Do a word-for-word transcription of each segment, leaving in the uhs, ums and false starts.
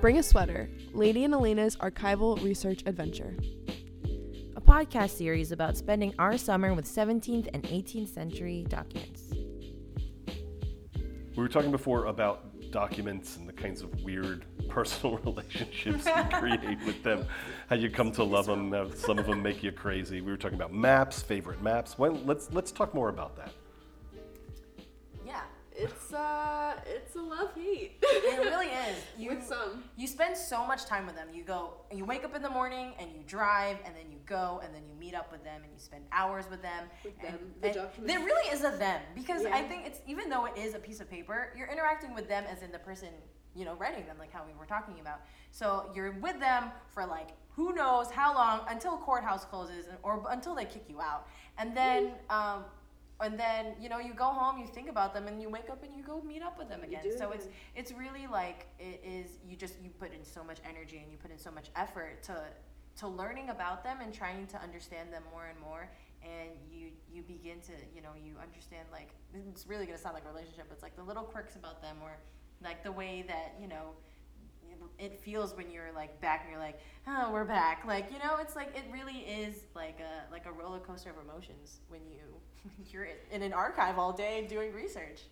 Bring a Sweater, Lady and Alina's Archival Research Adventure. A podcast series about spending our summer with seventeenth and eighteenth century documents. We were talking before about documents and the kinds of weird personal relationships you create with them, how you come to love them, how some of them make you crazy. We were talking about maps, favorite maps. Well, let's let's talk more about that. Yeah, it's uh, it's a love hate. It really is. You, with some, you spend so much time with them. You go, you wake up in the morning and you drive, and then you go, and then you meet up with them, and you spend hours with them. With them, and, the and there really is a them because yeah. I think it's even though it is a piece of paper, you're interacting with them as in the person, you know, writing them, like how we were talking about. So you're with them for like who knows how long until courthouse closes or until they kick you out. And then um, and then you know you go home, you think about them, and you wake up and you go meet up with them again. So it's it's really like it is you just you put in so much energy and you put in so much effort to to learning about them and trying to understand them more and more. And you you begin to you know you understand like it's really gonna sound like a relationship, but it's like the little quirks about them or like the way that, you know, it feels when you're like back and you're like, oh, we're back. Like, you know, it's like, it really is like a, like a roller coaster of emotions when you, you're in an archive all day doing research.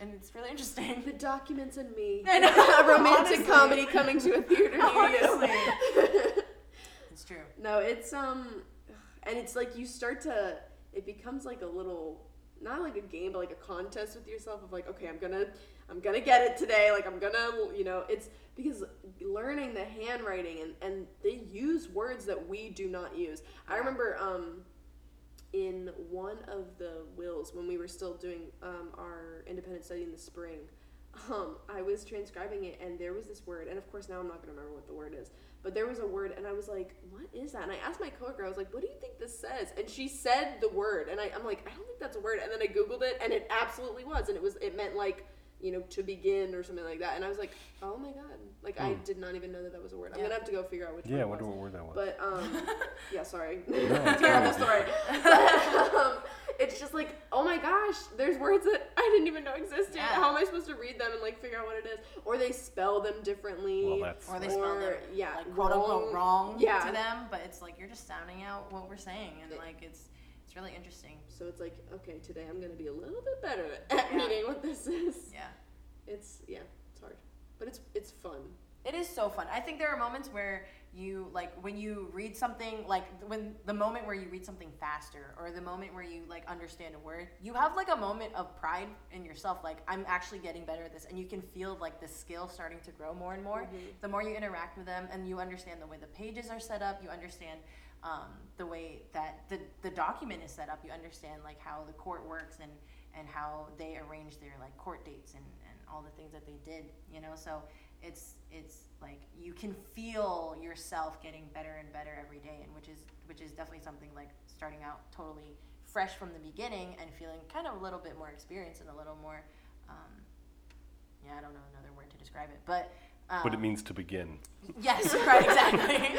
And it's really interesting. The documents and me. I know. A romantic Honestly. comedy coming to a theater near you. It's true. No, it's, um, and it's like you start to, it becomes like a little, not like a game, but like a contest with yourself of like, okay, I'm gonna, I'm gonna get it today. Like I'm gonna, you know, it's because learning the handwriting and, and they use words that we do not use. I remember um, in one of the wills when we were still doing um, our independent study in the spring, um, I was transcribing it and there was this word, and of course now I'm not gonna remember what the word is, but there was a word and I was like, what is that? And I asked my coworker, I was like, what do you think this says? And she said the word and I, I'm like, I don't think that's a word. And then I Googled it and it absolutely was. And it was, it meant like, you know, to begin or something like that. And I was like, oh my God. Like mm. I did not even know that that was a word. I'm yeah. gonna have to go figure out which yeah, one Yeah, I wonder was. what word that was. But, um, yeah, sorry. No, terrible story. But, um, it's just like, oh my gosh, there's words that I didn't even know existed. Yeah. How am I supposed to read them and like figure out what it is? Or they spell them differently. Well, that's or they spell or, them yeah, like quote unquote wrong yeah. to them, but it's like you're just sounding out what we're saying and it, like it's it's really interesting. So it's like, okay, today I'm gonna be a little bit better at yeah. reading what this is. Yeah. It's yeah, it's hard. But it's it's fun. It is so fun. I think there are moments where you like when you read something like when the moment where you read something faster or the moment where you like understand a word, you have like a moment of pride in yourself. Like I'm actually getting better at this, and you can feel like the skill starting to grow more and more. Mm-hmm. The more you interact with them, and you understand the way the pages are set up, you understand um, the way that the the document is set up. You understand like how the court works and and how they arrange their like court dates and and all the things that they did. You know, so it's it's like you can feel yourself getting better and better every day, and which is which is definitely something like starting out totally fresh from the beginning and feeling kind of a little bit more experienced and a little more um, yeah I don't know another word to describe it, but um, what it means to begin. Yes, right, exactly.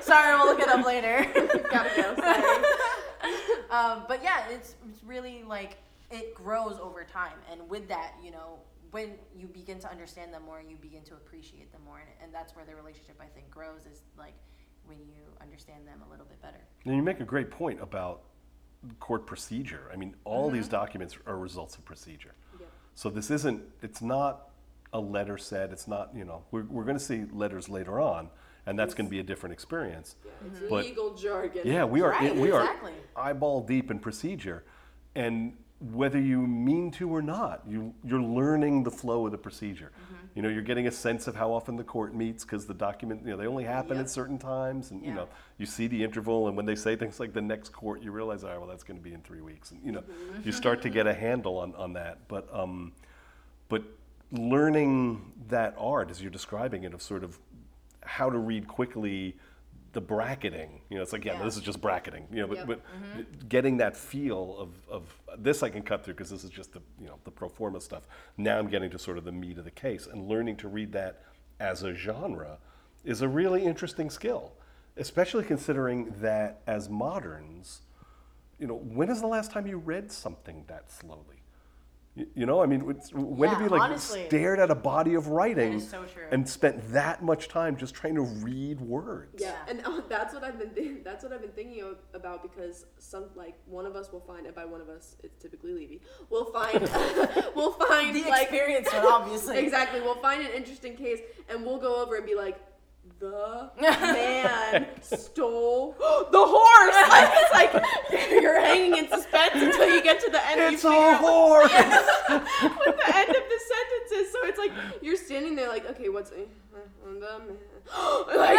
Sorry, we'll look it up later. Gotta go. Sorry. Um, but yeah, it's it's really like it grows over time, and with that, you know. When you begin to understand them more, you begin to appreciate them more, and, and that's where the relationship I think grows is like when you understand them a little bit better. And you make a great point about court procedure. I mean, all mm-hmm. these documents are results of procedure. Yep. So this isn't, it's not a letter said, it's not, you know, we're, we're gonna see letters later on, and that's going to be a different experience. Yeah, it's mm-hmm. legal jargon. Yeah, we are, right, it, we exactly. are eyeball deep in procedure, and whether you mean to or not, you, you're learning the flow of the procedure. Mm-hmm. You know, you're getting a sense of how often the court meets because the document, you know, they only happen yep. at certain times, and yeah. you know, you see the interval, and when they say things like the next court, you realize, all right, well, that's going to be in three weeks, and you know, mm-hmm. you start to get a handle on on that. But um, but learning that art, as you're describing it, of sort of how to read quickly. The bracketing, you know, it's like, yeah, yeah. No, this is just bracketing, you know, but, yep. but mm-hmm. getting that feel of, of this I can cut through because this is just the, you know, the pro forma stuff. Now I'm getting to sort of the meat of the case, and learning to read that as a genre is a really interesting skill, especially considering that as moderns, you know, when is the last time you read something that slowly? You know, I mean, when yeah, have you like honestly, stared at a body of writing that is so true. And spent that much time just trying to read words? Yeah, and uh, that's what I've been th- that's what I've been thinking of, about because some like one of us will find, and by one of us it's typically Levy, we'll find we'll find the like, experience, obviously exactly we'll find an interesting case and we'll go over and be like, the man stole the horse. It's like you're hanging in suspense until you get to the end. It's a horse. What the end of the sentence is. So it's like you're standing there, like, okay, what's the man? Like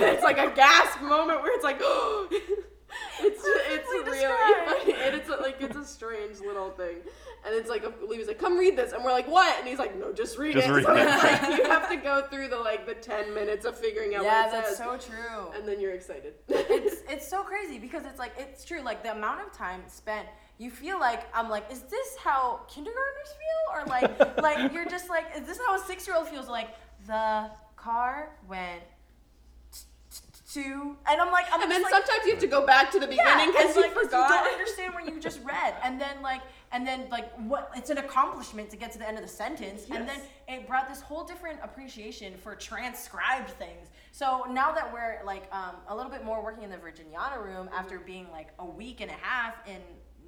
it's like a gasp moment where it's like, it's it's really funny. And it's like it's a strange little thing. And it's like, Levi's like, come read this. And we're like, what? And he's like, no, just read just it. Read so it. It's like, you have to go through the like the ten minutes of figuring out yeah, what it says. Yeah, that's so true. And then you're excited. It's it's so crazy because it's like, it's true. Like the amount of time spent, you feel like, I'm like, is this how kindergartners feel? Or like, like you're just like, is this how a six-year-old feels? Like the car went to, and I'm like, I'm and then like, sometimes you have to go back to the beginning because yeah, like, you forgot. You don't understand what you just read, and then like, and then like, what? It's an accomplishment to get to the end of the sentence, yes. And then it brought this whole different appreciation for transcribed things. So now that we're like um, a little bit more working in the Virginiana room after being like a week and a half in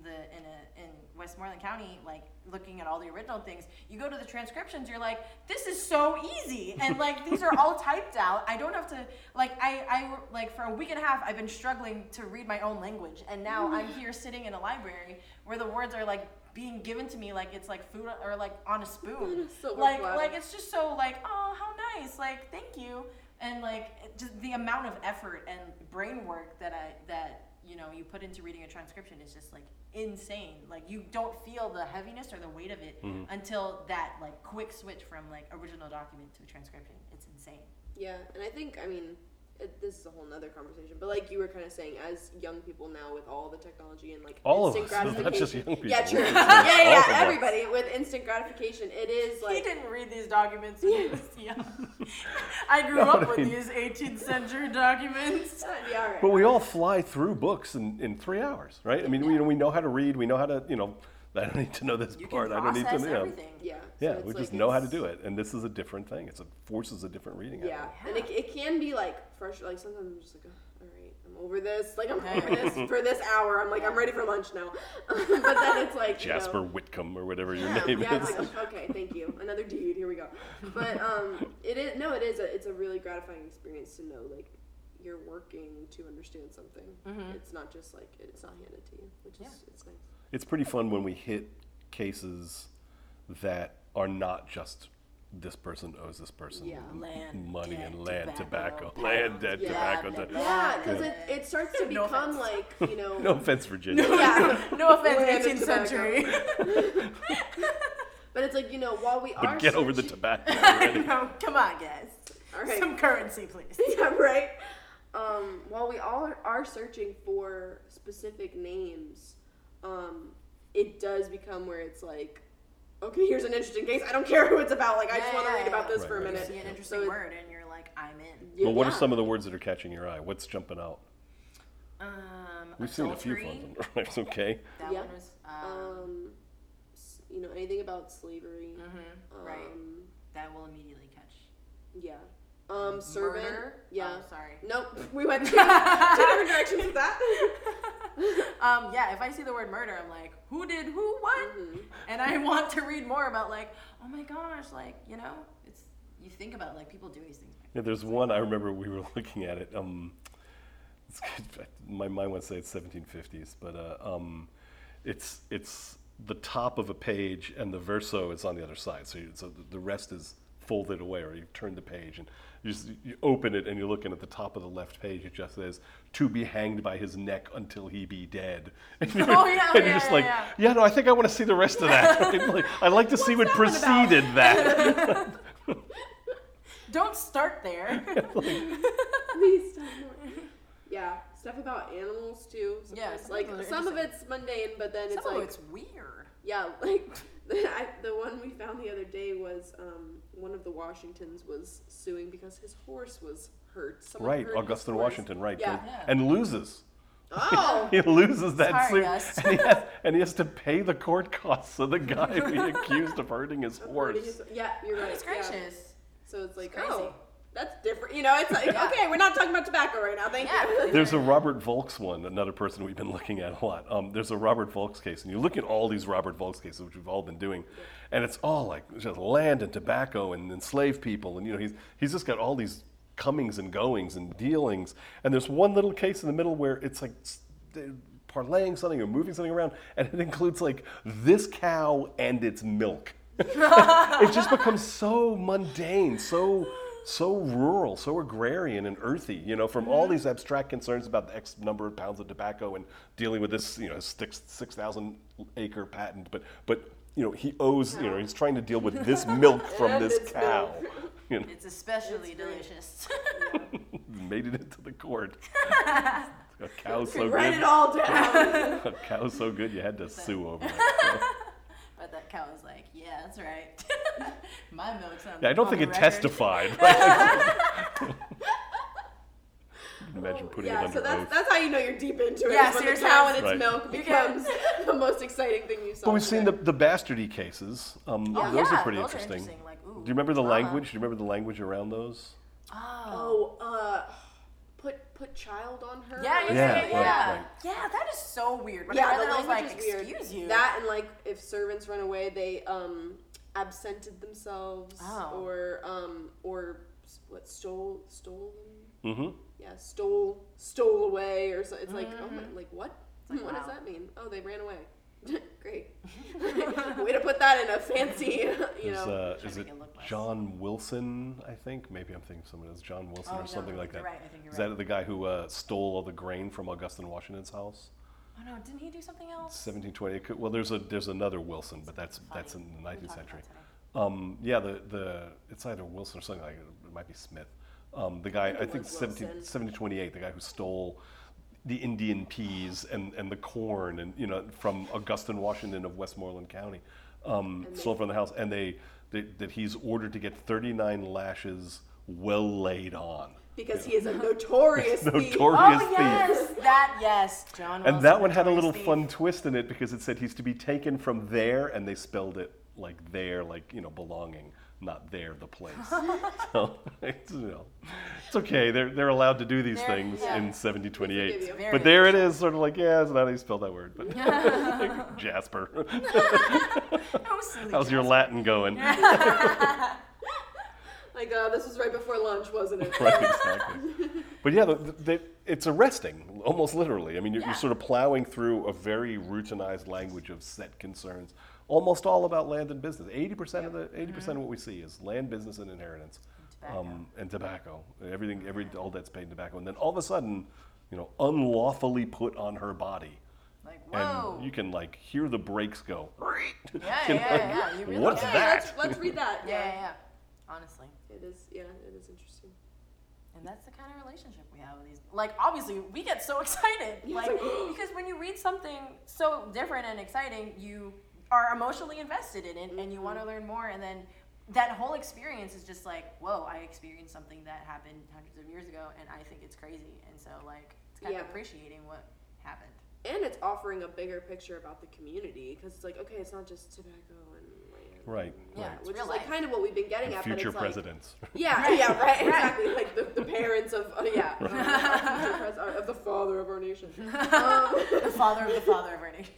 the in a in Westmoreland County, like looking at all the original things, you go to the transcriptions, you're like, this is so easy, and like these are all typed out. I don't have to like I, I like for a week and a half I've been struggling to read my own language, and now I'm here sitting in a library where the words are like being given to me like it's like food or like on a spoon. So like flat. Like it's just so like, oh, how nice, like thank you, and like just the amount of effort and brain work that I that you know you put into reading a transcription is just like insane. Like you don't feel the heaviness or the weight of it mm-hmm. until that like quick switch from like original document to a transcription. It's insane. Yeah, and I think I mean it, this is a whole nother conversation, but like you were kind of saying, as young people now with all the technology and like all instant of us, gratification, not just young people. Yeah, true. yeah, yeah, yeah. All everybody with instant gratification. It is like he didn't read these documents when he was young. I grew no, up with mean, these eighteenth century documents. Yeah, right. But we all fly through books in, in three hours, right? I mean, yeah. we, you know, we know how to read. We know how to, you know, I don't need to know this you part. I don't need to know everything. Yeah, yeah. So we like just know how to do it, and this is a different thing. It's a forces a different reading. Yeah, and it, it can be like frustrating. Like sometimes I'm just like, oh, all right, I'm over this. Like I'm over this for this hour. I'm like, I'm ready for lunch now. But then it's like Jasper you know, Whitcomb or whatever your yeah, name yeah, is. Yeah. Okay, thank you. Another dude. Here we go. But um, it is no. It is. A, it's a really gratifying experience to know like you're working to understand something. Mm-hmm. It's not just like it, it's not handed to you, which yeah. is it's nice. It's pretty fun when we hit cases that are not just this person owes this person yeah. land, money debt, and land, tobacco, tobacco land, debt, yeah, tobacco. Land. Tobacco. Yeah, because yeah. it, it starts to no become offense. Like, you know. No offense, Virginia. Yeah, no offense, eighteenth century. But it's like, you know, while we but are. Get searching. Over the tobacco. No, come on, guys. All right. Some currency, please. Yeah, right? Um, while we all are searching for specific names. Um, it does become where it's like, okay, here's an interesting case. I don't care who it's about. Like, yeah, I just want to read about this right, for a right. minute. You see an interesting so word, and you're like, I'm in. Well, yeah. What are some of the words that are catching your eye? What's jumping out? Um, We've adultery. Seen a few fun ones. It's okay. That yeah. one was, um, um, you know, anything about slavery. Mm-hmm, um, right. That will immediately catch. Yeah. Um, servant. Murder? Yeah. Oh, sorry. Nope. We went two different directions with that. um, yeah, if I see the word murder, I'm like, who did who what? Mm-hmm. And I want to read more about like, oh my gosh, like, you know, it's you think about it, like people do these things. Yeah, there's one I remember we were looking at it. Um, it's, my mind wants to say it's seventeen fifties, but uh, um, it's it's the top of a page and the verso is on the other side, so, you, so the rest is folded away, or you turn the page and you, just, you open it and you're looking at the top of the left page. It just says, to be hanged by his neck until he be dead. And you're, oh, yeah, and yeah, you're just yeah, like, yeah. yeah, no, I think I want to see the rest of that. like, I'd like to What's see what that preceded about? That. Don't start there. Yeah, like, please start there. Yeah, stuff about animals too. Yeah, like some of it's mundane, but then some it's like. Of it's weird. Yeah, like. I, the one we found the other day was um, one of the Washingtons was suing because his horse was hurt. Someone right, hurt Augustine Washington, right. Yeah. And, yeah. and loses. Oh. He loses that Sorry, suit, and he, has, and he has to pay the court costs of the guy being accused of hurting his of horse. Hurting his, yeah, you're right. It's gracious. Yeah. So it's like, it's oh, that's different. You know, it's like, yeah. okay, we're not talking about tobacco right now. Thank yeah. you. There's a Robert Volks one, another person we've been looking at a lot. Um, there's a Robert Volks case, and you look at all these Robert Volks cases, which we've all been doing, and it's all like just land and tobacco and enslaved people, and you know, he's he's just got all these comings and goings and dealings, and there's one little case in the middle where it's like parlaying something or moving something around, and it includes like this cow and its milk. It just becomes so mundane, so so rural, so agrarian and earthy, you know, from all these abstract concerns about the X number of pounds of tobacco and dealing with this, you know, six six thousand acre patent, but but you know, he owes, you know, he's trying to deal with this milk from this cow. You know. It's especially it's delicious. Made it into the court. A cow's so good. Write it all down. A cow's so good you had to but, sue over it. So. But that cow was like, yeah, that's right. My milk's on the yeah, I don't think it record. Testified. Right? Imagine putting yeah, it under so that's, oath. That's how you know you're deep into it. Yeah, so your cow and its right. milk becomes the most exciting thing you saw. But we've today. seen the, the bastardy cases. Um, yeah. Those yeah, are pretty those interesting. Are interesting. Like, ooh, do you remember the uh-huh. language? Do you remember the language around those? Oh, uh, put put child on her. Yeah, yeah, yeah. Yeah, yeah. Right, right. yeah that is so weird. But yeah, the language like, is weird. Excuse you. That and like if servants run away, they um, absented themselves oh. or um, or what stole stolen. Mm-hmm. Yeah, stole, stole away, or so. It's like, mm-hmm. oh my, like what? Like, what wow. does that mean? Oh, they ran away. Great. Way to put that in a fancy, you know. Uh, is it John Wilson? I think maybe I'm thinking of someone else, John Wilson oh, or no, something like that. Right. I think you're is right. that the guy who uh, stole all the grain from Augustine Washington's house? Oh no, didn't he do something else? seventeen twenty. It could, well, there's a there's another Wilson, but that's Funny. that's in the nineteenth century. Um, yeah, the the it's either Wilson or something like it. It might be Smith. Um, the guy, I think seventeen twenty-eight, the guy who stole the Indian peas and, and the corn and, you know, from Augustine Washington of Westmoreland County, um, stole from the house. And they, they, that he's ordered to get thirty-nine lashes well laid on. Because he is a notorious thief. Notorious thief. Oh, yes, that, yes, John Wilson. And that one had a little fun twist in it because it said he's to be taken from there, and they spelled it like there, like, you know, belonging. Not there, the place. So it's, you know, it's okay. They're they're allowed to do these there, things yeah. in seventeen twenty-eight. But there it is, sort of like yeah, it's not how you spell that word, but like, Jasper. How's Jasper. Your Latin going? Like uh, this was right before lunch, wasn't it? Right, exactly. But yeah, the, the, it's arresting, almost literally. I mean, you're, yeah. you're sort of plowing through a very routinized language of set concerns. Almost all about land and business. eighty percent yeah. of the eighty percent mm-hmm. of what we see is land, business, and inheritance, tobacco. Um, and tobacco. Everything, every all debt's paid in tobacco. And then all of a sudden, you know, unlawfully put on her body. Like whoa! And you can like hear the brakes go. Yeah, yeah, know, yeah. Like, you really what's yeah, that? Let's, let's read that. Yeah, yeah, yeah. Honestly, it is. Yeah, it is interesting. And that's the kind of relationship we have with these. Like, obviously, we get so excited, like, like because when you read something so different and exciting, you are emotionally invested in it, mm-hmm. and you want to learn more, and then that whole experience is just like, whoa, I experienced something that happened hundreds of years ago, and I think it's crazy, and so, like, it's kind yeah. of appreciating what happened. And it's offering a bigger picture about the community, because it's like, okay, it's not just tobacco and land. Right. And, yeah, right. Which is, like, life. Kind of what we've been getting and at, future but it's presidents. Like, yeah, yeah, right, exactly, like, the, the parents of, uh, yeah, right. um, of the father of our nation. Um, the father of the father of our nation.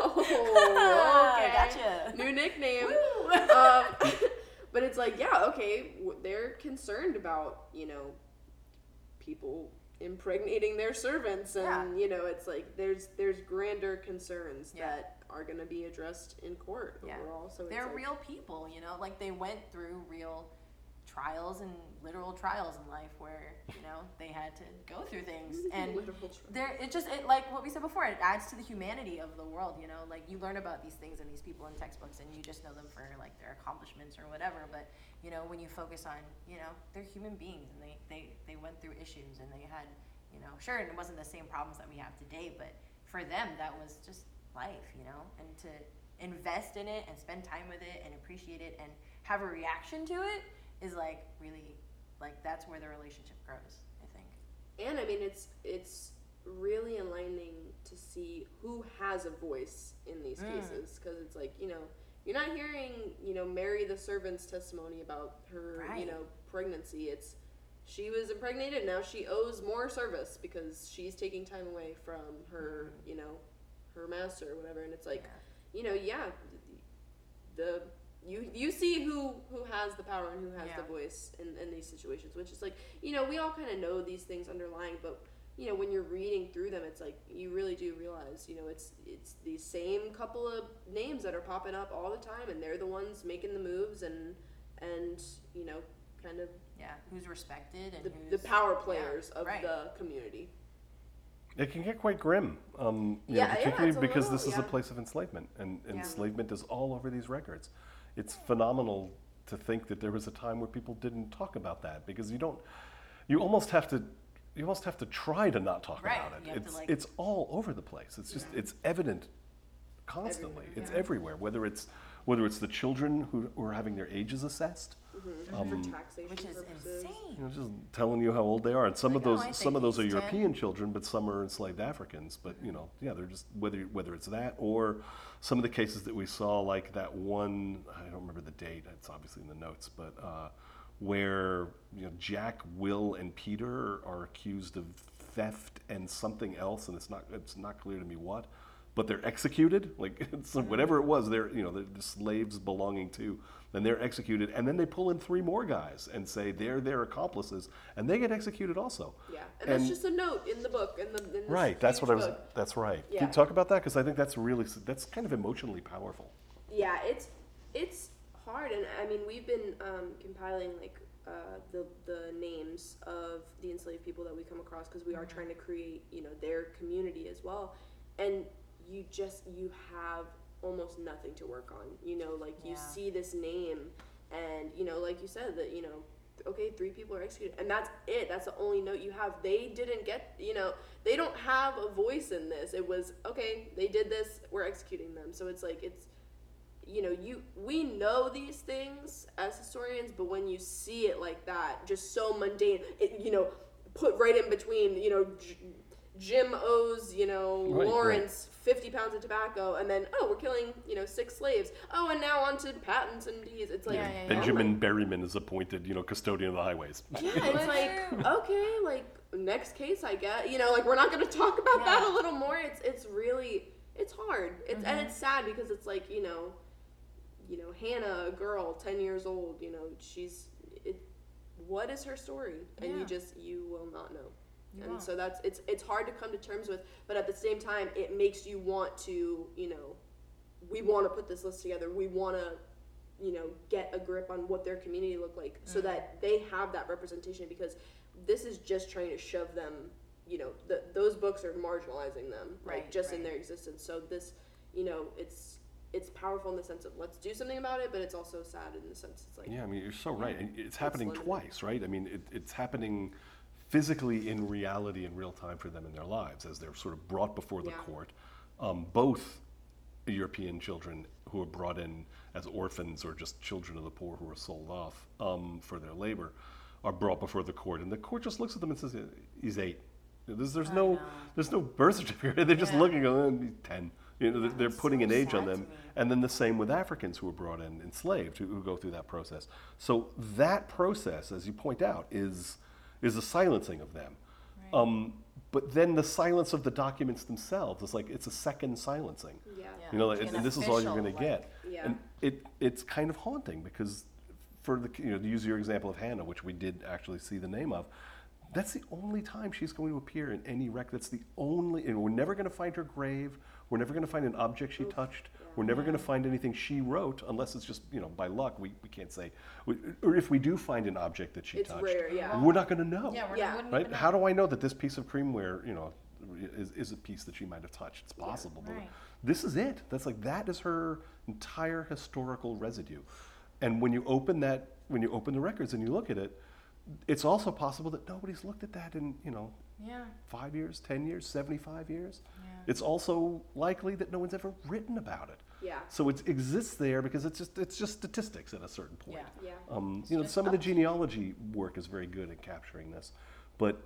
Oh, okay. Gotcha. New nickname. um, but it's like, yeah, okay, w- they're concerned about, you know, people impregnating their servants, and yeah. you know, it's like there's there's grander concerns yeah. that are going to be addressed in court yeah. overall. So they're like, real people, you know, like they went through real trials and literal trials in life where, you know, they had to go through things, and there it just it like what we said before, it adds to the humanity of the world, you know, like you learn about these things and these people in textbooks and you just know them for like their accomplishments or whatever, but you know, when you focus on, you know, they're human beings and they they they went through issues and they had, you know, sure, and it wasn't the same problems that we have today, but for them that was just life, you know, and to invest in it and spend time with it and appreciate it and have a reaction to it is like really, like that's where the relationship grows, I think. And I mean, it's it's really enlightening to see who has a voice in these mm. cases, because it's like, you know, you're not hearing, you know, Mary the servant's testimony about her, right. you know, pregnancy. It's she was impregnated, now she owes more service because she's taking time away from her, mm. you know, her master or whatever. And it's like, yeah. you know, yeah, the you you see who who has the power and who has yeah. the voice in, in these situations, which is like, you know, we all kind of know these things underlying, but you know, when you're reading through them, it's like you really do realize, you know, it's it's the same couple of names that are popping up all the time, and they're the ones making the moves, and and you know, kind of yeah, who's respected and the, who's, the power players yeah, of right. the community. It can get quite grim, um, you yeah, know, particularly yeah, because little, this is yeah. a place of enslavement, and yeah. enslavement is all over these records. It's phenomenal to think that there was a time where people didn't talk about that, because you don't, you almost have to. You almost have to try to not talk right. about it. It's like, it's all over the place. It's just yeah. it's evident constantly. Everywhere, it's yeah. everywhere. Whether it's whether it's the children who, who are having their ages assessed, mm-hmm. um, for taxation which is purposes. Insane. You know, just telling you how old they are. And some like, of those oh, some of those are European ten. Children, but some are enslaved Africans. But you know, yeah, they're just whether whether it's that or some of the cases that we saw, like that one. I don't remember the date. It's obviously in the notes, but. Uh, where you know, Jack, Will, and Peter are accused of theft and something else, and it's not it's not clear to me what, but they're executed, like it's, whatever it was, they're you know they're slaves belonging to, then they're executed, and then they pull in three more guys and say they're their accomplices, and they get executed also. Yeah, and, and that's just a note in the book. In the in right, that's what book. I was. That's right. Yeah. Can you talk about that? Because I think that's really that's kind of emotionally powerful. Yeah, it's it's. hard, and I mean we've been um, compiling like uh, the the names of the enslaved people that we come across, because we are trying to create you know their community as well, and you just you have almost nothing to work on, you know like yeah. you see this name and you know like you said that you know okay three people are executed and that's it, that's the only note you have. They didn't get you know they don't have a voice in this. It was okay, they did this, we're executing them. So it's like it's you know, you we know these things as historians, but when you see it like that, just so mundane, it, you know, put right in between, you know, J- Jim owes, you know, right, Lawrence right. fifty pounds of tobacco, and then, oh, we're killing, you know, six slaves. Oh, and now on to patents and deeds. It's like... Yeah, yeah, yeah. Benjamin like, Berryman is appointed, you know, custodian of the highways. Yeah, it's like, okay, like, next case, I guess. You know, like, we're not going to talk about yeah. that a little more. It's, it's really, it's hard. It's mm-hmm. And it's sad because it's like, you know... You know, Hannah, a girl, ten years old. You know, she's. It, what is her story? And yeah. you just you will not know. You and won't. So that's it's it's hard to come to terms with. But at the same time, it makes you want to. You know, we want to put this list together. We want to, you know, get a grip on what their community looked like, mm. so that they have that representation. Because this is just trying to shove them. You know, the, those books are marginalizing them, right? Like just right. in their existence. So this, you know, it's. It's powerful in the sense of let's do something about it, but it's also sad in the sense it's like... Yeah, I mean, you're so right. And it's happening it's twice, right? I mean, it, it's happening physically in reality in real time for them in their lives as they're sort of brought before the yeah. court. Um, both European children who are brought in as orphans or just children of the poor who are sold off um, for their labor are brought before the court. And the court just looks at them and says, he's eight. There's, there's, no, there's no birth certificate. They're yeah. just looking at him, he's ten. You know, they're putting an age on them. And then the same with Africans who were brought in enslaved, who, who go through that process. So that process, as you point out, is is a silencing of them. Right. Um, but then the silence of the documents themselves is like, it's a second silencing. Yeah. Yeah. You know, like, and this is all you're going to get. Yeah. And it it's kind of haunting because for the, you know, to use your example of Hannah, which we did actually see the name of, that's the only time she's going to appear in any record. That's the only, and we're never going to find her grave. We're never going to find an object she touched. Yeah. We're never going to find anything she wrote, unless it's just, you know, by luck. We, we can't say, we, or if we do find an object that she it's touched, rare, yeah. we're not going to know. Yeah, we're yeah. Not, right? How do I know that this piece of creamware, you know, is, is a piece that she might have touched? It's possible. Yeah. But right. This is it. That's like, that is her entire historical residue. And when you open that, when you open the records and you look at it, it's also possible that nobody's looked at that in, you know, yeah. five years, ten years, seventy-five years. Yeah. It's also likely that no one's ever written about it. Yeah. So it exists there because it's just it's just statistics at a certain point. Yeah. Yeah. Um, you know, some of the genealogy work is very good at capturing this, but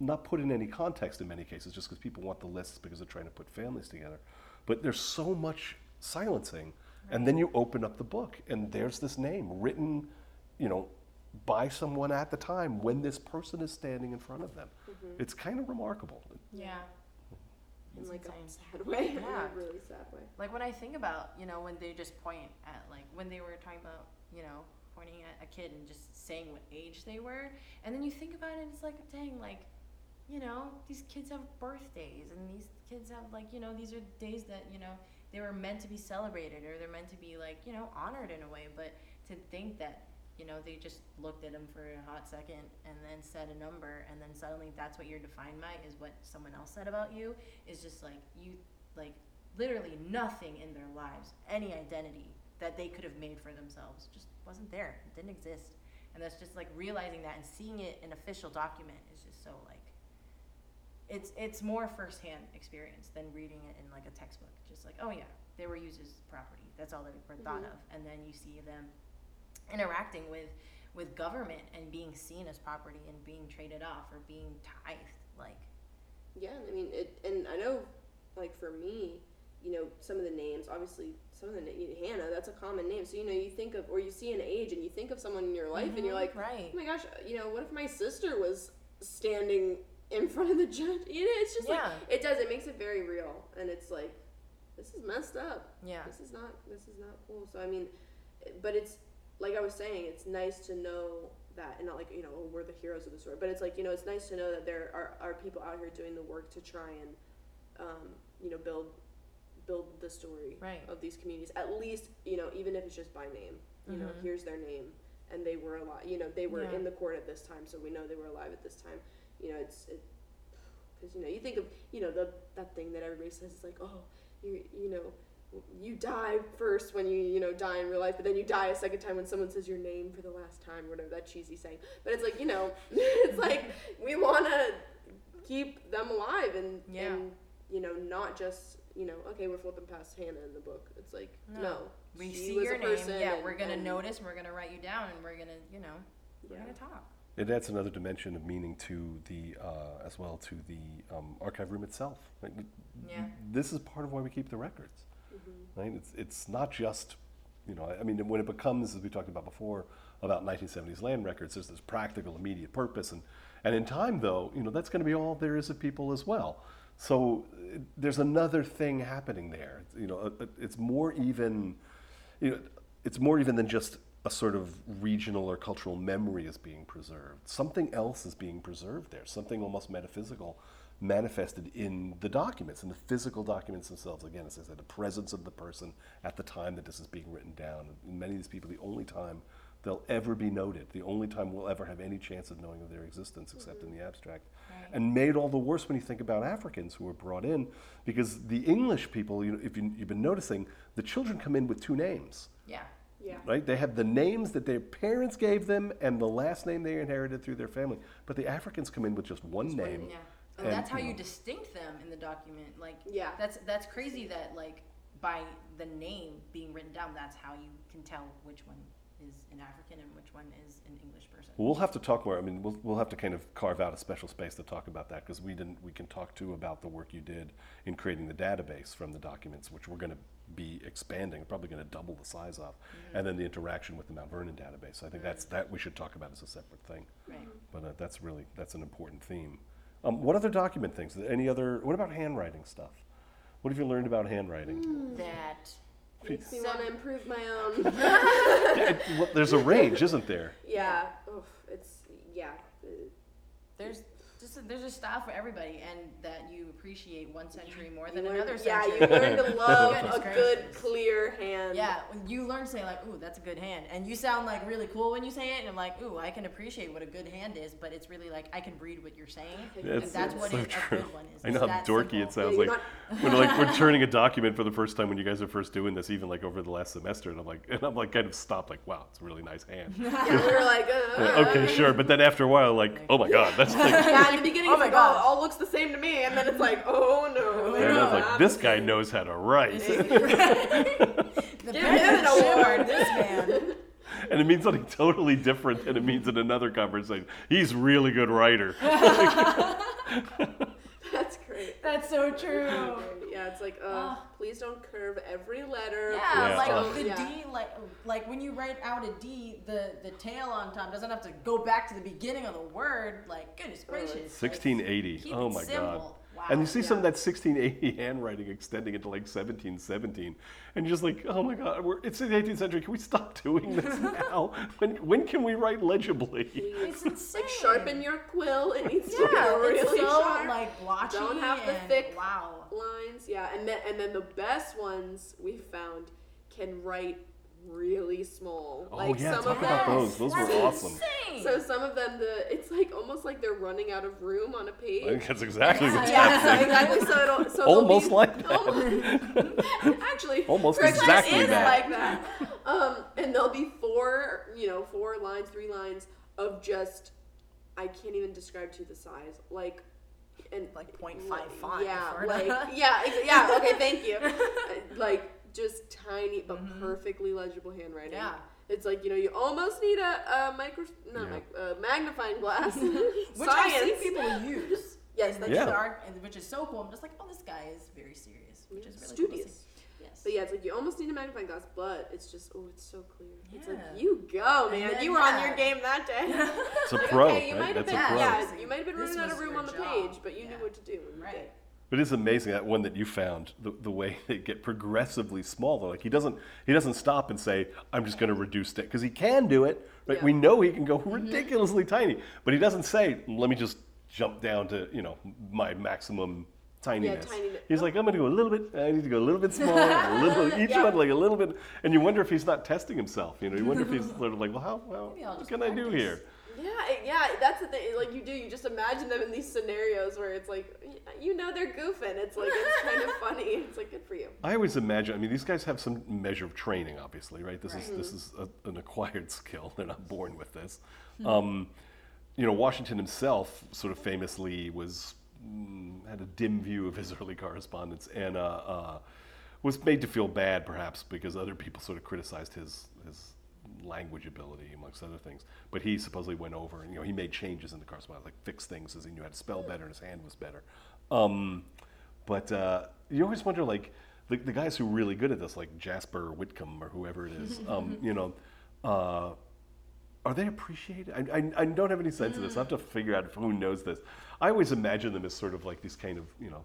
not put in any context in many cases, just because people want the lists because they're trying to put families together. But there's so much silencing. Right. And then you open up the book and there's this name written, you know, by someone at the time when this person is standing in front of them. Mm-hmm. It's kind of remarkable. Yeah. In like insane. a sad way, yeah. In a really sad way. Like when I think about, you know, when they just point at, like when they were talking about, you know, pointing at a kid and just saying what age they were, and then you think about it, it's like, dang, like, you know, these kids have birthdays, and these kids have, like, you know, these are days that, you know, they were meant to be celebrated, or they're meant to be, like, you know, honored in a way. But to think that, you know, they just looked at them for a hot second and then said a number, and then suddenly that's what you're defined by, is what someone else said about you, is just like, you, like, literally nothing in their lives, any identity that they could have made for themselves just wasn't there. It didn't exist. And that's just like realizing that and seeing it in an official document is just so, like, it's it's more firsthand experience than reading it in like a textbook. Just like, oh yeah, they were used as property. That's all they were thought mm-hmm. of. And then you see them interacting with, with government and being seen as property and being traded off or being tithed, like. Yeah, I mean, it, and I know, like, for me, you know, some of the names, obviously, some of the names, Hannah, that's a common name. So, you know, you think of, or you see an age and you think of someone in your life, mm-hmm, and you're like, right. Oh my gosh, you know, what if my sister was standing in front of the judge? You know, it's just yeah. like, it does, it makes it very real. And it's like, this is messed up. Yeah. This is not, this is not cool. So, I mean, but it's, like I was saying, it's nice to know that, and not like, you know, oh, we're the heroes of the story, but it's like, you know, it's nice to know that there are, are people out here doing the work to try and, um, you know, build build the story right. of these communities. At least, you know, even if it's just by name, you mm-hmm. know, here's their name, and they were alive, you know, they were yeah. in the court at this time, so we know they were alive at this time. You know, it's, because, it, you know, you think of, you know, the that thing that everybody says, it's like, oh, you you know, you die first when you, you know, die in real life, but then you die a second time when someone says your name for the last time, or whatever that cheesy saying. But it's like, you know, it's like, we want to keep them alive and, yeah. and, you know, not just, you know, okay, we're flipping past Hannah in the book. It's like, no. no we see your name, yeah, and, we're going to notice, we're going to write you down, and we're going to, you know, yeah. we're going to talk. It adds another dimension of meaning to the, uh, as well, to the um, archive room itself. Like, yeah. This is part of why we keep the records. Mm-hmm. Right? It's it's not just, you know, I mean, when it becomes, as we talked about before, about nineteen seventies land records, there's this practical, immediate purpose. And, and in time, though, you know, that's going to be all there is of people as well. So it, there's another thing happening there. You know, it, it's more even, you know, it's more even than just a sort of regional or cultural memory is being preserved. Something else is being preserved there, something almost metaphysical, manifested in the documents, in the physical documents themselves. Again, it says that the presence of the person at the time that this is being written down. And many of these people, the only time they'll ever be noted, the only time we'll ever have any chance of knowing of their existence, except mm-hmm. in the abstract. Right. And made all the worse when you think about Africans who were brought in, because the English people, you know, if you, you've been noticing, the children come in with two names. Yeah. Yeah. Right? They have the names that their parents gave them and the last name they inherited through their family. But the Africans come in with just one just name. One, yeah. And, and that's how you distinct them in the document. Like, yeah. that's that's crazy that, like, by the name being written down, that's how you can tell which one is an African and which one is an English person. We'll have to talk more. I mean, we'll we'll have to kind of carve out a special space to talk about that, because we didn't. We can talk too about the work you did in creating the database from the documents, which we're going to be expanding. We're probably going to double the size of, mm-hmm. and then the interaction with the Mount Vernon database. So I think mm-hmm. that's that we should talk about as a separate thing. Right. But uh, that's really that's an important theme. Um, what other document things? Any other? What about handwriting stuff? What have you learned about handwriting? Mm, that makes me so want to improve my own. yeah, it, well, there's a range, isn't there? Yeah. Oof, it's yeah. There's just a, there's a style for everybody, and that you appreciate one century more than learn, another century. Yeah, you learn to love a gracious. good, clear hand. Yeah, you learn to say like, ooh, that's a good hand, and you sound like really cool when you say it, and I'm like, ooh, I can appreciate what a good hand is, but it's really like I can read what you're saying, yeah, and that's what so it, a good one is. I know how dorky simple. it sounds yeah, like when like we're turning a document for the first time when you guys are first doing this, even like over the last semester, and I'm like, and I'm like kind of stopped, like, wow, it's a really nice hand. yeah, we were like, uh, yeah, okay, uh, sure, but then after a while, like, oh my god, that's like. At the beginning, oh it's my like, God. oh, it all looks the same to me, and then it's like, oh no. And no, I was like, this guy knows how to write. Give him an award, this man. and it means something totally different than it means in another conversation. He's really good writer. That's great. That's so true. Yeah, it's like, uh, uh, please don't curve every letter. Yeah, yeah. like uh, the yeah. D, like like when you write out a D, the, the tail on top doesn't have to go back to the beginning of the word. Like, goodness gracious. sixteen eighty. Like, oh my simple. God. Wow. And you see yeah. some of that sixteen eighty handwriting extending into like seventeen seventeen, and you're just like, oh my God, we're, it's the eighteenth century. Can we stop doing this now? When when can we write legibly? It's insane. Like, sharpen your quill. It needs yeah, to be really so, sharp. Like, blotchy. Don't have the thick wow. lines. Yeah, and then and then the best ones we found can write really small. Oh like yeah, some talk of about them, those. Those were awesome. Insane. So some of them, the it's like almost like they're running out of room on a page. I think that's exactly yeah. what's yeah, happening. Yeah, exactly. So it'll so almost be, like that. Almost, actually, almost exactly that. Like that. Um, and there'll be four, you know, four lines, three lines of just I can't even describe to you the size, like. And like point five font. Yeah, like yeah, yeah. Okay, thank you. Like. Just tiny but mm-hmm. perfectly legible handwriting. Yeah, it's like, you know, you almost need a, a micro, not yeah. mic, a magnifying glass, which I see people use. Yes, that's yeah. art, which is so cool. I'm just like, oh, this guy is very serious, which is really studious. Cool. Yes. But yeah, it's like you almost need a magnifying glass, but it's just, oh, it's so clear. Yeah. It's like, you go, man. You were yeah. on your game that day. It's a pro. Okay, you right? might have been, yeah, you might have been this running out of room on the job. page, but you yeah. knew what to do. Right. Day. But it's amazing that one that you found, the, the way they get progressively smaller. Like he doesn't he doesn't stop and say, I'm just going to reduce it, because he can do it. Right? Yeah. We know he can go ridiculously mm-hmm. tiny, but he doesn't say, let me just jump down to, you know, my maximum tininess. Yeah, tiny, he's no. like, I'm going to go a little bit. I need to go a little bit smaller. a little, each yeah. one like a little bit. And you wonder if he's not testing himself. You know, you wonder if he's sort of like, well, how, how what can I do this. here? Yeah, yeah, that's the thing. Like, you do, you just imagine them in these scenarios where it's like, you know, they're goofing. It's like, it's kind of funny. It's like, good for you. I always imagine, I mean, these guys have some measure of training, obviously, right? This right. is this is a, an acquired skill. They're not born with this. Um, you know, Washington himself sort of famously was, had a dim view of his early correspondence and uh, uh, was made to feel bad, perhaps, because other people sort of criticized his his. language ability, amongst other things, but he supposedly went over and, you know, he made changes in the correspondence, like fixed things as he knew how to spell better and his hand was better. Um, but uh, you always wonder, like the, the guys who are really good at this, like Jasper Whitcomb or whoever it is, um, you know, uh, are they appreciated? I, I, I don't have any sense of this. I have to figure out who knows this. I always imagine them as sort of like these kind of, you know,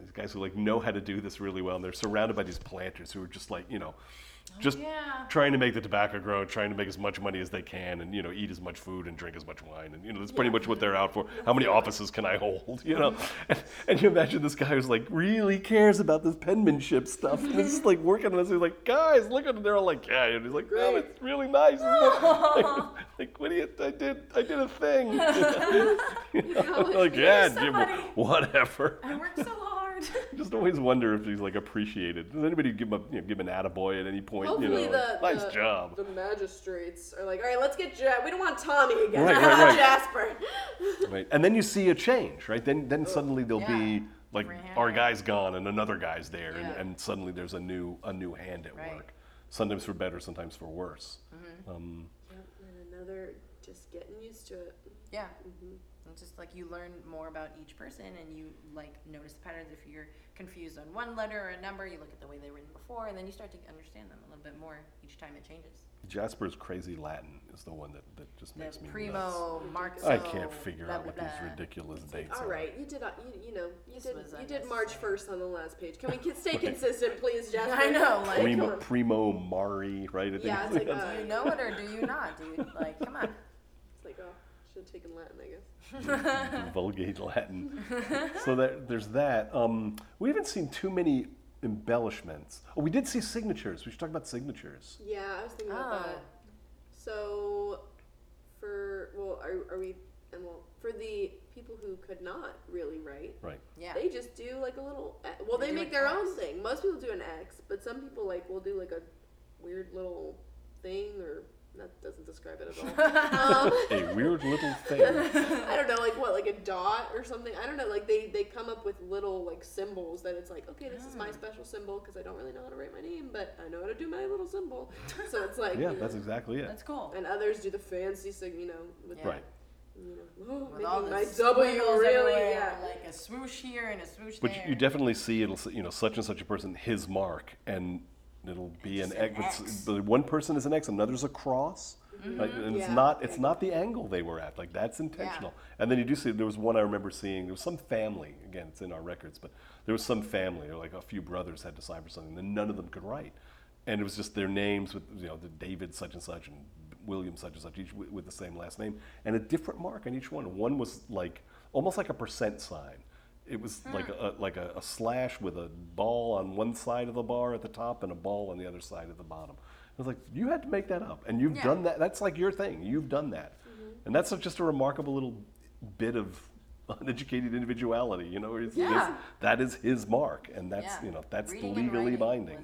these guys who like know how to do this really well, and they're surrounded by these planters who are just like, you know, just oh, yeah. trying to make the tobacco grow, trying to make as much money as they can, and, you know, eat as much food and drink as much wine, and, you know, that's pretty yeah. much what they're out for. How many offices can I hold, you know? And, and you imagine this guy who's like really cares about this penmanship stuff, and he's like working on this. He's like, guys, look at it. They're all like, yeah, and he's like, oh, it's really nice. Isn't it? Like, like, what do you? I did, I did a thing. You know? Like, yeah, Jim, whatever. I worked so long. I just always wonder if he's like appreciated. Does anybody give him a, you know, give an attaboy at any point? Hopefully, you know, the, like, nice the, job. The magistrates are like, all right, let's get Jasper. We don't want Tommy again. Right, right, right. Jasper. Right, and then you see a change, right? Then, then suddenly there'll yeah. be like our guy's gone and another guy's there, yeah. and, and suddenly there's a new a new hand at right. work. Sometimes for better, sometimes for worse. Mm-hmm. Um, yep, and another just getting used to it. Yeah. Mm-hmm. It's just like you learn more about each person, and you like notice the patterns. If you're confused on one letter or a number, you look at the way they were written before, and then you start to understand them a little bit more each time it changes. Jasper's crazy Latin is the one that, that just the makes me primo, nuts. Marco, I can't figure blah, out what blah, these blah. ridiculous it's dates like, all are. All right, you did, you, you know, you did, you did March first on the last page. Can we stay consistent, please, Jasper? I know, like primo, primo Mari, right? I yeah, think it's like, uh, do you know it or do you not, dude? Like, come on. It's like, oh. Taken Latin, I guess. Vulgate Latin. So that, there's that. Um, we haven't seen too many embellishments. Oh, we did see signatures. We should talk about signatures. Yeah, I was thinking oh. about that. So, for well, are, are we? And well, for the people who could not really write, right? Yeah, they just do like a little. Well, they, they make their X. own thing. Most people do an X, but some people like will do like a weird little thing or. that doesn't describe it at all. Um, a weird little thing. I don't know, like what, like a dot or something? I don't know, like they, they come up with little like symbols that it's like, okay, this is my special symbol because I don't really know how to write my name, but I know how to do my little symbol. So it's like... Yeah, that's exactly it. That's cool. And others do the fancy thing, you know, with... Yeah. Right. You know, oh, with all my W really, yeah, like a swoosh here and a swoosh but there. But you definitely see it'll, you know, such and such a person, his mark, and it'll be it's an, an X. X. One person is an X, another's a cross, mm-hmm. like, and yeah. it's not it's not the angle they were at. Like that's intentional. Yeah. And then you do see there was one I remember seeing. There was some family again. It's in our records, but there was some family, or like a few brothers had to decipher something, and then none of them could write, and it was just their names with you know the David such and such and William such and such, each with the same last name, and a different mark on each one. One was like almost like a percent sign. It was hmm. like a like a, a slash with a ball on one side of the bar at the top and a ball on the other side at the bottom. I was like, you had to make that up, and you've yeah. done that. That's like your thing. You've done that, mm-hmm. and that's just a remarkable little bit of uneducated individuality. You know, it's, yeah. it's, that is his mark, and that's yeah. you know that's Reading legally binding.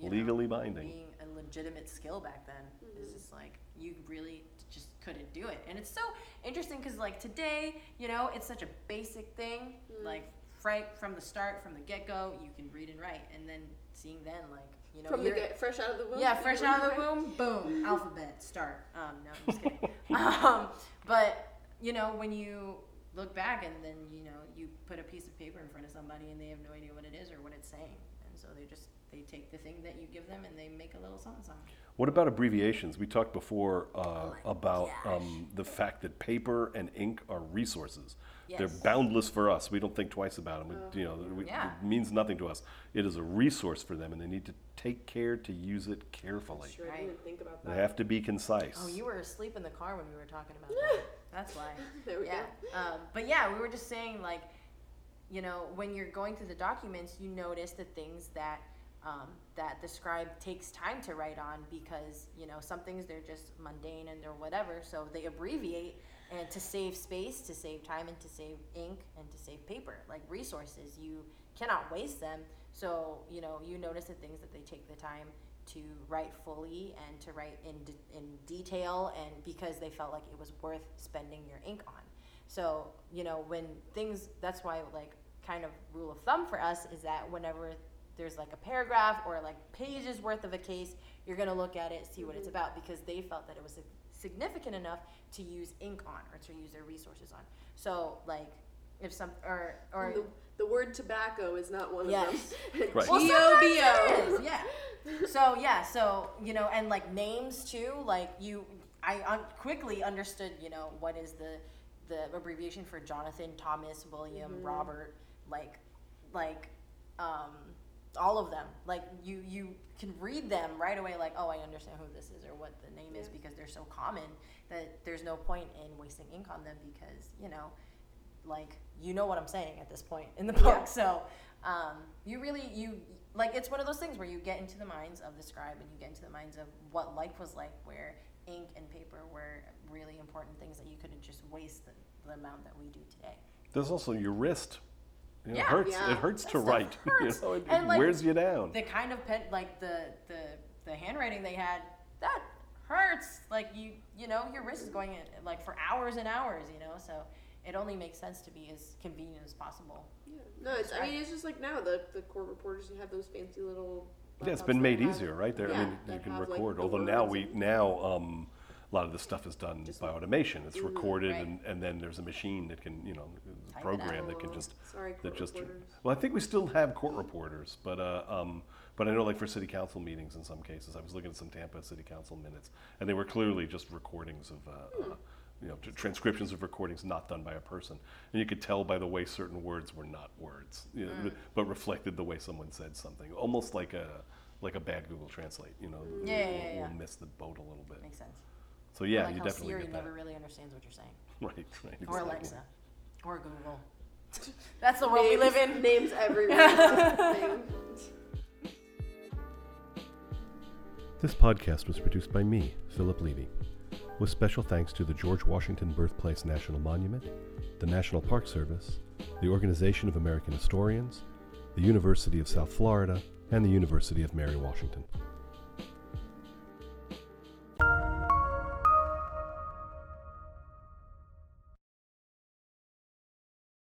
Was, legally know, binding. Being a legitimate skill back then mm-hmm. is just like. You really just couldn't do it. And it's so interesting because like today, you know, it's such a basic thing, mm. like right from the start, from the get-go, you can read and write. And then seeing then like, you know. From the get, fresh out of the womb? Yeah, fresh out of the womb, boom, alphabet, start. Um, no, I'm just kidding. um, but, you know, when you look back and then, you know, you put a piece of paper in front of somebody and they have no idea what it is or what it's saying. And so they just, they take the thing that you give them and they make a little song song. What about abbreviations? We talked before uh, oh about um, the fact that paper and ink are resources. Yes. They're boundless for us. We don't think twice about them. It, you know, we, yeah. it means nothing to us. It is a resource for them, and they need to take care to use it carefully. Sure, right. I didn't think about that. They have to be concise. Oh, you were asleep in the car when we were talking about that. That's why. There we yeah. go. Um, but yeah, we were just saying, like, you know, when you're going through the documents, you notice the things that Um, that the scribe takes time to write on because, you know, some things they're just mundane and they're whatever, so they abbreviate and to save space, to save time, and to save ink, and to save paper. Like resources, you cannot waste them, so, you know, you notice the things that they take the time to write fully and to write in, de- in detail and because they felt like it was worth spending your ink on. So, you know, when things, that's why, like, kind of rule of thumb for us is that whenever there's like a paragraph or like pages worth of a case, you're gonna look at it, see what it's about, because they felt that it was significant enough to use ink on or to use their resources on. So like if some, or, or the, the word tobacco is not one yes. of them. Right. Well, G O B O. Yeah. So yeah, so, you know, and like names too, like you, I un- quickly understood, you know, what is the, the abbreviation for Jonathan, Thomas, William, mm-hmm. Robert, like, like, um, all of them, like you you can read them right away, like, oh, I understand who this is or what the name yeah. is, because they're so common that there's no point in wasting ink on them, because, you know, like, you know what I'm saying at this point in the book. Yeah. So um you really you like it's one of those things where you get into the minds of the scribe and you get into the minds of what life was like, where ink and paper were really important things that you couldn't just waste the, the amount that we do today. There's also your wrist. You know, yeah, it hurts. Yeah. It hurts that to write. Hurts. You know, it, and, like, it wears you down. The kind of pen, like the, the the handwriting they had, that hurts. Like you, you know, your wrist is going in, like for hours and hours. You know, so it only makes sense to be as convenient as possible. Yeah. No, it's, I mean, it's just like now the the court reporters, you have those fancy little. Yeah, it's been made easier, have, right? There, yeah, I mean, you can record. Like, although now we now. Um, A lot of this stuff is done just by automation. It's mm, recorded, right. and, and then there's a machine that can, you know, a program that can just, Sorry, that just. Reporters. Well, I think we still have court reporters, but uh, um, but I know, like for city council meetings, in some cases, I was looking at some Tampa city council minutes, and they were clearly just recordings of, uh, hmm. uh, you know, transcriptions of recordings not done by a person, and you could tell by the way certain words were not words, you know, mm. but reflected the way someone said something, almost like a like a bad Google Translate, you know, yeah, we'll, yeah, yeah. we'll miss the boat a little bit. Makes sense. So yeah, or like you how definitely Siri get that. Never really understands what you're saying. Right, right. Exactly. Or Alexa, or Google. That's the world names, we live in. Names everywhere. This podcast was produced by me, Philip Levy, with special thanks to the George Washington Birthplace National Monument, the National Park Service, the Organization of American Historians, the University of South Florida, and the University of Mary Washington.